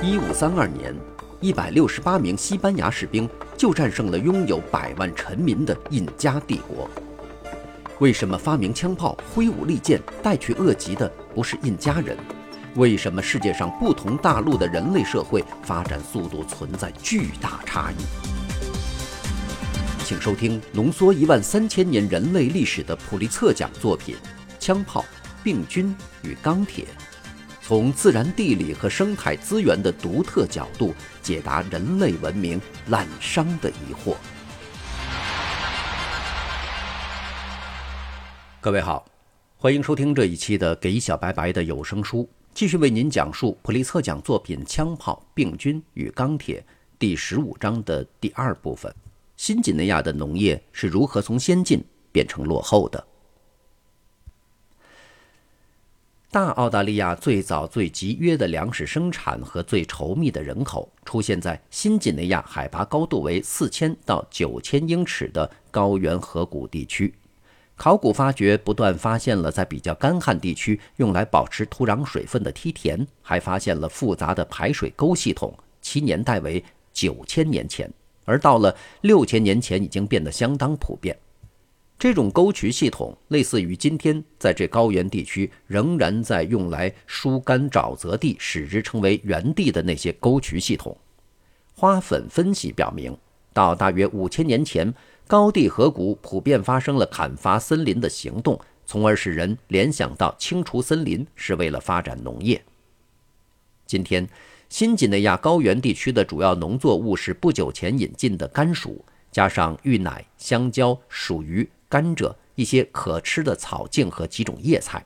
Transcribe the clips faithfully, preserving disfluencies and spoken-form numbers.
一五三二年，一百六十八名西班牙士兵就战胜了拥有百万臣民的印加帝国。为什么发明枪炮、挥舞利剑带去恶疾的不是印加人？为什么世界上不同大陆的人类社会发展速度存在巨大差异？请收听浓缩一万三千年人类历史的普利策奖作品《枪炮、病菌与钢铁》，从自然地理和生态资源的独特角度解答人类文明滥觞的疑惑。各位好，欢迎收听这一期的给小白白的有声书，继续为您讲述普利策奖作品《枪炮、病菌与钢铁》第十五章的第二部分：新几内亚的农业是如何从先进变成落后的。大澳大利亚最早最集约的粮食生产和最稠密的人口出现在新几内亚海拔高度为四千到九千英尺的高原河谷地区。考古发掘不断发现了在比较干旱地区用来保持土壤水分的梯田，还发现了复杂的排水沟系统，其年代为九千年前，而到了六千年前已经变得相当普遍。这种沟渠系统类似于今天在这高原地区仍然在用来疏干沼泽地，使之成为原地的那些沟渠系统。花粉分析表明，到大约五千年前，高地河谷普遍发生了砍伐森林的行动，从而使人联想到清除森林是为了发展农业。今天，新几内亚高原地区的主要农作物是不久前引进的甘薯，加上芋奶、香蕉、薯鱼、甘蔗、一些可吃的草茎和几种叶菜。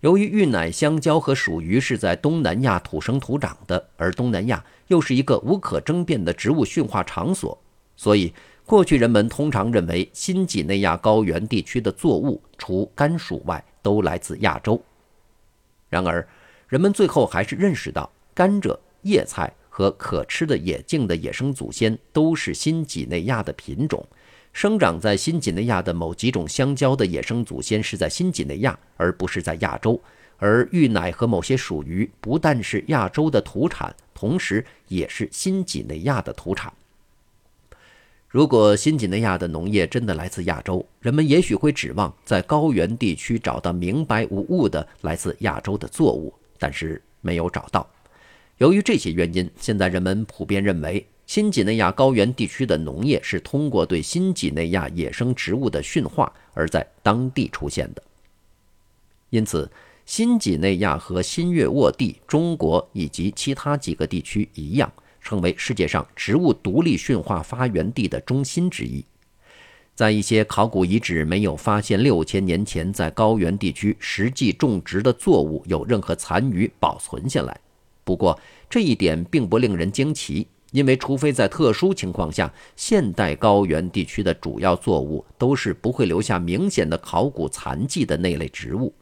由于芋奶、香蕉和薯鱼是在东南亚土生土长的，而东南亚又是一个无可争辩的植物驯化场所，所以过去人们通常认为新几内亚高原地区的作物除甘薯外都来自亚洲。然而，人们最后还是认识到甘蔗、叶菜和可吃的野茎的野生祖先都是新几内亚的品种，生长在新几内亚的某几种香蕉的野生祖先是在新几内亚而不是在亚洲，而芋奶和某些薯鱼不但是亚洲的土产，同时也是新几内亚的土产。如果新几内亚的农业真的来自亚洲，人们也许会指望在高原地区找到明白无误的来自亚洲的作物，但是没有找到。由于这些原因，现在人们普遍认为新几内亚高原地区的农业是通过对新几内亚野生植物的驯化而在当地出现的。因此，新几内亚和新月沃地、中国以及其他几个地区一样，成为世界上植物独立驯化发源地的中心之一。在一些考古遗址没有发现六千年前在高原地区实际种植的作物有任何残余保存下来，不过这一点并不令人惊奇，因为除非在特殊情况下，现代高原地区的主要作物都是不会留下明显的考古残迹的那类植物。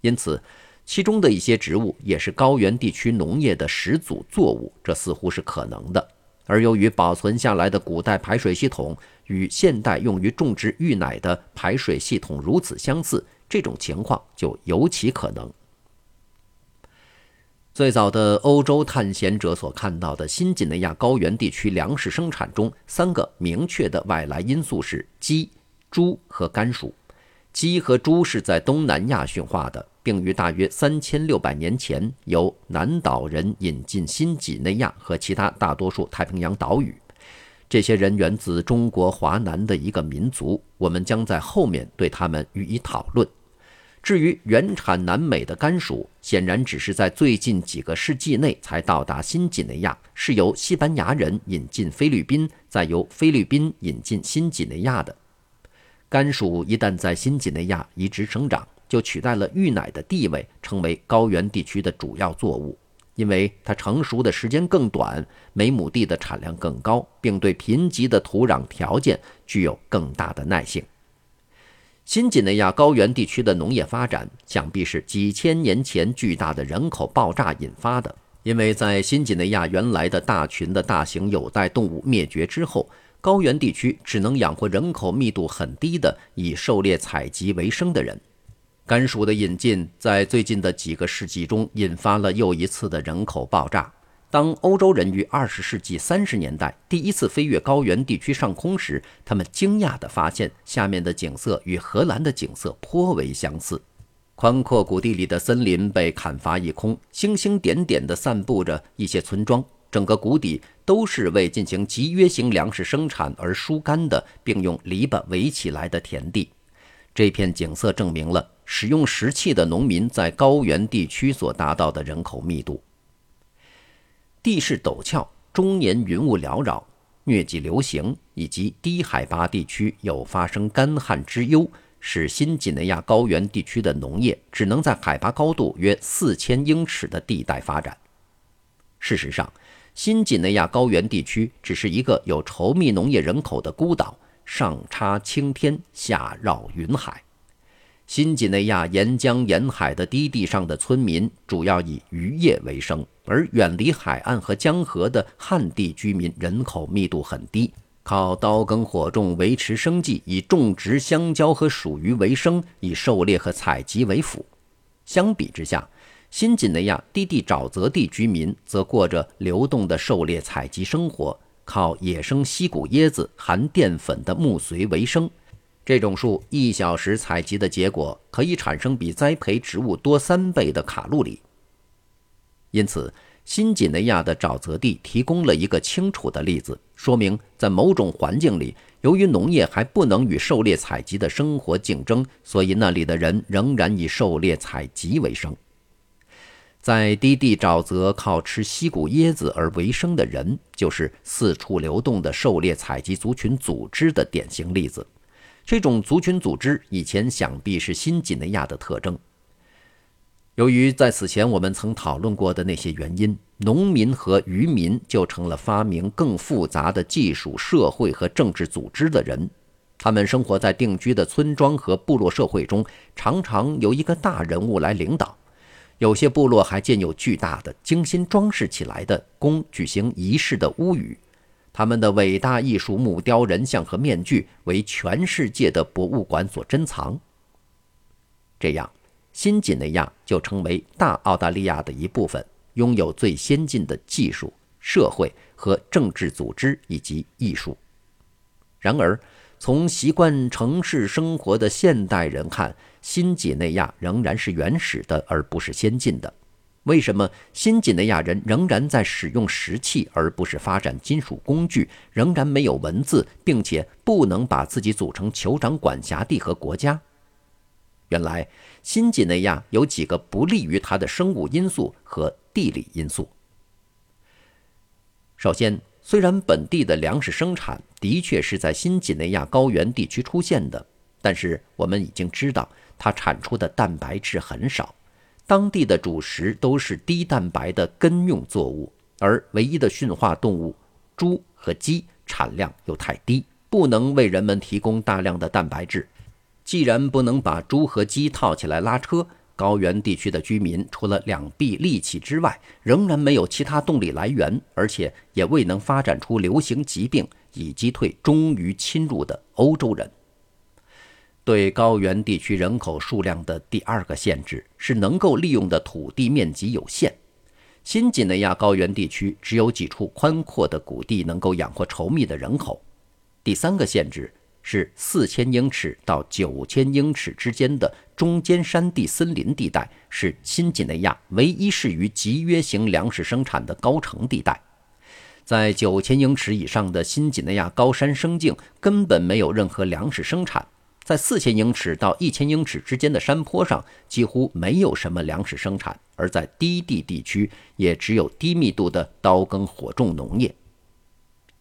因此其中的一些植物也是高原地区农业的始祖作物，这似乎是可能的。而由于保存下来的古代排水系统与现代用于种植芋奶的排水系统如此相似，这种情况就尤其可能。最早的欧洲探险者所看到的新几内亚高原地区粮食生产中，三个明确的外来因素是鸡、猪和甘薯。鸡和猪是在东南亚驯化的，并于大约三千六百年前由南岛人引进新几内亚和其他大多数太平洋岛屿。这些人源自中国华南的一个民族，我们将在后面对他们予以讨论。至于原产南美的甘薯，显然只是在最近几个世纪内才到达新几内亚，是由西班牙人引进菲律宾，再由菲律宾引进新几内亚的。甘薯一旦在新几内亚移植生长，就取代了芋奶的地位，成为高原地区的主要作物，因为它成熟的时间更短，每亩地的产量更高，并对贫瘠的土壤条件具有更大的耐性。新几内亚高原地区的农业发展，想必是几千年前巨大的人口爆炸引发的，因为在新几内亚原来的大群的大型有袋动物灭绝之后，高原地区只能养活人口密度很低的以狩猎采集为生的人。甘薯的引进在最近的几个世纪中引发了又一次的人口爆炸，当欧洲人于二十世纪三十年代第一次飞越高原地区上空时，他们惊讶地发现下面的景色与荷兰的景色颇为相似。宽阔谷地里的森林被砍伐一空，星星点点地散布着一些村庄，整个谷底都是为进行集约型粮食生产而疏干的，并用篱笆围起来的田地。这片景色证明了使用石器的农民在高原地区所达到的人口密度。地势陡峭，终年云雾缭绕，疟疾流行，以及低海拔地区有发生干旱之忧，使新几内亚高原地区的农业只能在海拔高度约四千英尺的地带发展。事实上，新几内亚高原地区只是一个有稠密农业人口的孤岛，上插青天，下绕云海。新几内亚沿江沿海的低地上的村民主要以渔业为生，而远离海岸和江河的旱地居民人口密度很低，靠刀耕火种维持生计，以种植香蕉和鼠鱼为生，以狩猎和采集为辅。相比之下，新几内亚低地沼泽地居民则过着流动的狩猎采集生活，靠野生西谷椰子含淀粉的木髓为生。这种树一小时采集的结果可以产生比栽培植物多三倍的卡路里。因此，新几内亚的沼泽地提供了一个清楚的例子，说明在某种环境里，由于农业还不能与狩猎采集的生活竞争，所以那里的人仍然以狩猎采集为生。在低地沼泽靠吃西谷椰子而为生的人，就是四处流动的狩猎采集族群组织的典型例子。这种族群组织以前想必是新几内亚的特征。由于在此前我们曾讨论过的那些原因，农民和渔民就成了发明更复杂的技术、社会和政治组织的人。他们生活在定居的村庄和部落社会中，常常由一个大人物来领导。有些部落还建有巨大的、精心装饰起来的、供举行仪式的屋宇。他们的伟大艺术木雕、人像和面具为全世界的博物馆所珍藏。这样，新几内亚就成为大澳大利亚的一部分，拥有最先进的技术、社会和政治组织以及艺术。然而，从习惯城市生活的现代人看，新几内亚仍然是原始的，而不是先进的。为什么新几内亚人仍然在使用石器而不是发展金属工具，仍然没有文字，并且不能把自己组成酋长管辖地和国家？原来，新几内亚有几个不利于它的生物因素和地理因素。首先，虽然本地的粮食生产的确是在新几内亚高原地区出现的，但是我们已经知道它产出的蛋白质很少。当地的主食都是低蛋白的根用作物，而唯一的驯化动物猪和鸡产量又太低，不能为人们提供大量的蛋白质。既然不能把猪和鸡套起来拉车，高原地区的居民除了两臂力气之外，仍然没有其他动力来源，而且也未能发展出流行疾病以击退终于侵入的欧洲人。对高原地区人口数量的第二个限制是能够利用的土地面积有限。新几内亚高原地区只有几处宽阔的谷地能够养活稠密的人口。第三个限制是四千英尺到九千英尺之间的中间山地森林地带，是新几内亚唯一适于集约型粮食生产的高程地带。在九千英尺以上的新几内亚高山生境根本没有任何粮食生产。在四千英尺到一千英尺之间的山坡上几乎没有什么粮食生产，而在低地地区也只有低密度的刀耕火种农业。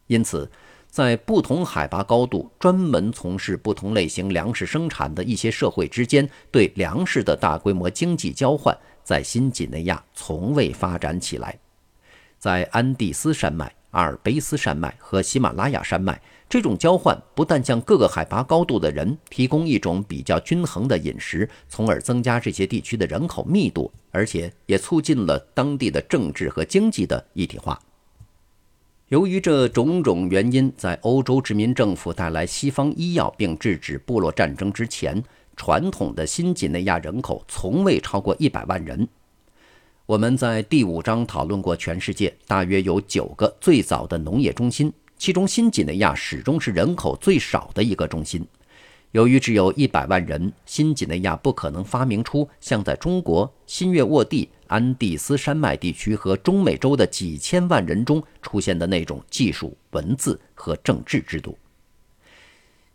因此，在不同海拔高度专门从事不同类型粮食生产的一些社会之间，对粮食的大规模经济交换在新几内亚从未发展起来。在安第斯山脉、阿尔卑斯山脉和喜马拉雅山脉，这种交换不但向各个海拔高度的人提供一种比较均衡的饮食，从而增加这些地区的人口密度，而且也促进了当地的政治和经济的一体化。由于这种种原因，在欧洲殖民政府带来西方医药并制止部落战争之前，传统的新几内亚人口从未超过一百万人。我们在第五章讨论过，全世界大约有九个最早的农业中心，其中新几内亚始终是人口最少的一个中心。由于只有一百万人，新几内亚不可能发明出像在中国新月沃地、安第斯山脉地区和中美洲的几千万人中出现的那种技术、文字和政治制度。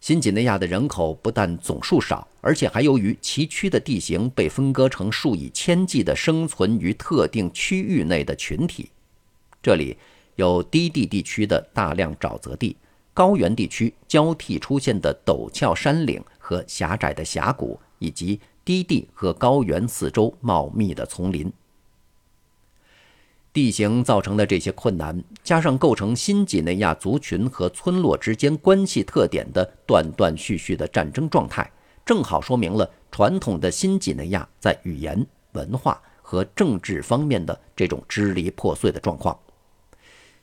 新几内亚的人口不但总数少，而且还由于崎岖的地形被分割成数以千计的生存于特定区域内的群体。这里有低地地区的大量沼泽地，高原地区交替出现的陡峭山岭和狭窄的峡谷，以及低地和高原四周茂密的丛林。地形造成的这些困难，加上构成新几内亚族群和村落之间关系特点的断断续续的战争状态，正好说明了传统的新几内亚在语言、文化和政治方面的这种支离破碎的状况。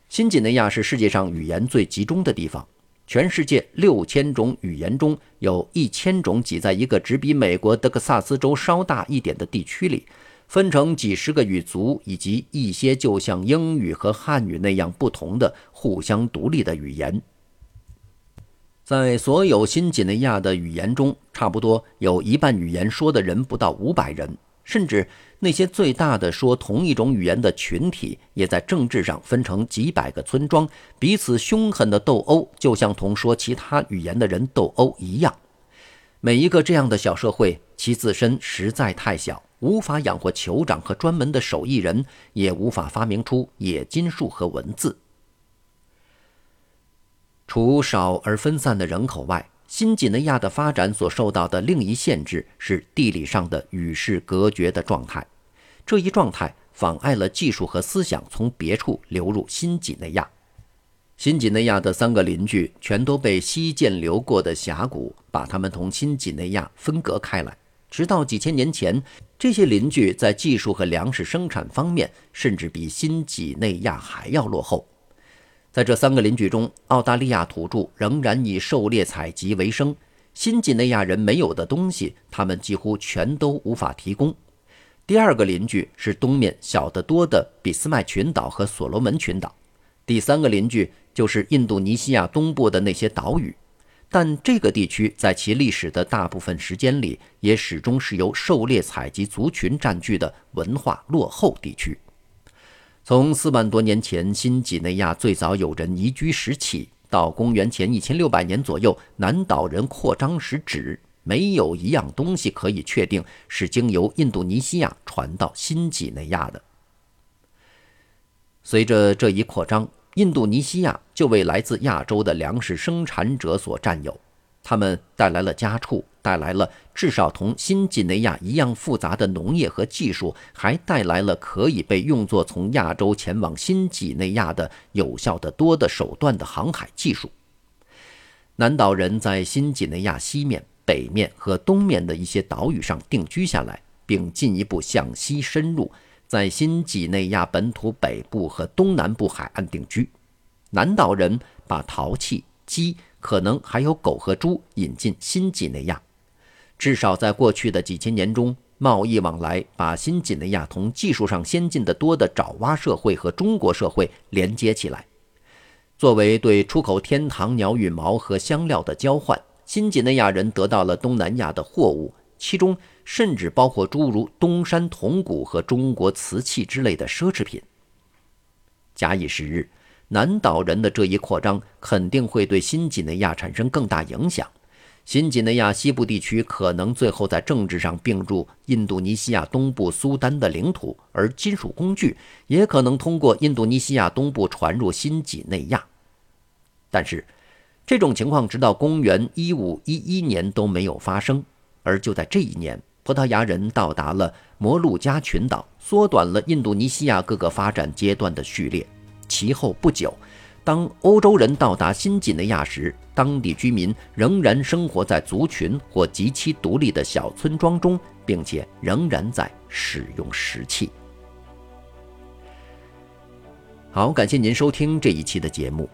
新几内亚是世界上语言最集中的地方，全世界六千种语言中有一千种挤在一个只比美国德克萨斯州稍大一点的地区里，分成几十个语族以及一些就像英语和汉语那样不同的互相独立的语言。在所有新几内亚的语言中，差不多有一半语言说的人不到五百人。甚至那些最大的说同一种语言的群体，也在政治上分成几百个村庄，彼此凶狠的斗殴，就像同说其他语言的人斗殴一样。每一个这样的小社会，其自身实在太小，无法养活酋长和专门的手艺人，也无法发明出冶金术和文字。除少而分散的人口外，新几内亚的发展所受到的另一限制是地理上的与世隔绝的状态，这一状态妨碍了技术和思想从别处流入新几内亚。新几内亚的三个邻居全都被溪涧流过的峡谷把它们同新几内亚分隔开来，直到几千年前，这些邻居在技术和粮食生产方面甚至比新几内亚还要落后。在这三个邻居中，澳大利亚土著仍然以狩猎采集为生，新几内亚人没有的东西，他们几乎全都无法提供。第二个邻居是东面小得多的俾斯麦群岛和所罗门群岛，第三个邻居就是印度尼西亚东部的那些岛屿，但这个地区在其历史的大部分时间里，也始终是由狩猎采集族群占据的文化落后地区。从四万多年前新几内亚最早有人移居时起，到公元前一千六百年左右南岛人扩张时止，没有一样东西可以确定是经由印度尼西亚传到新几内亚的。随着这一扩张，印度尼西亚就为来自亚洲的粮食生产者所占有，他们带来了家畜，带来了至少同新几内亚一样复杂的农业和技术，还带来了可以被用作从亚洲前往新几内亚的有效得多的手段的航海技术。南岛人在新几内亚西面、北面和东面的一些岛屿上定居下来，并进一步向西深入，在新几内亚本土北部和东南部海岸定居。南岛人把陶器、鸡，可能还有狗和猪引进新几内亚。至少在过去的几千年中，贸易往来把新几内亚同技术上先进得多的爪哇社会和中国社会连接起来。作为对出口天堂鸟羽毛和香料的交换，新几内亚人得到了东南亚的货物，其中甚至包括诸如东山铜鼓和中国瓷器之类的奢侈品。假以时日，南岛人的这一扩张肯定会对新几内亚产生更大影响，新几内亚西部地区可能最后在政治上并入印度尼西亚东部苏丹的领土，而金属工具也可能通过印度尼西亚东部传入新几内亚。但是这种情况直到公元一五一一年都没有发生，而就在这一年，葡萄牙人到达了摩鹿加群岛，缩短了印度尼西亚各个发展阶段的序列。其后不久，当欧洲人到达新几内亚时，当地居民仍然生活在族群或极其独立的小村庄中，并且仍然在使用石器。好，感谢您收听这一期的节目，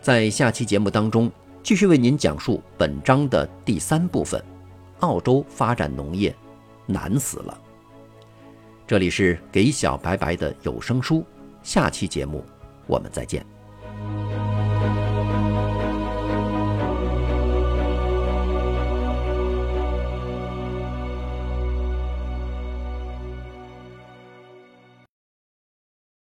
在下期节目当中，继续为您讲述本章的第三部分，澳洲发展农业难死了。这里是给小白白的有声书，下期节目我们再见。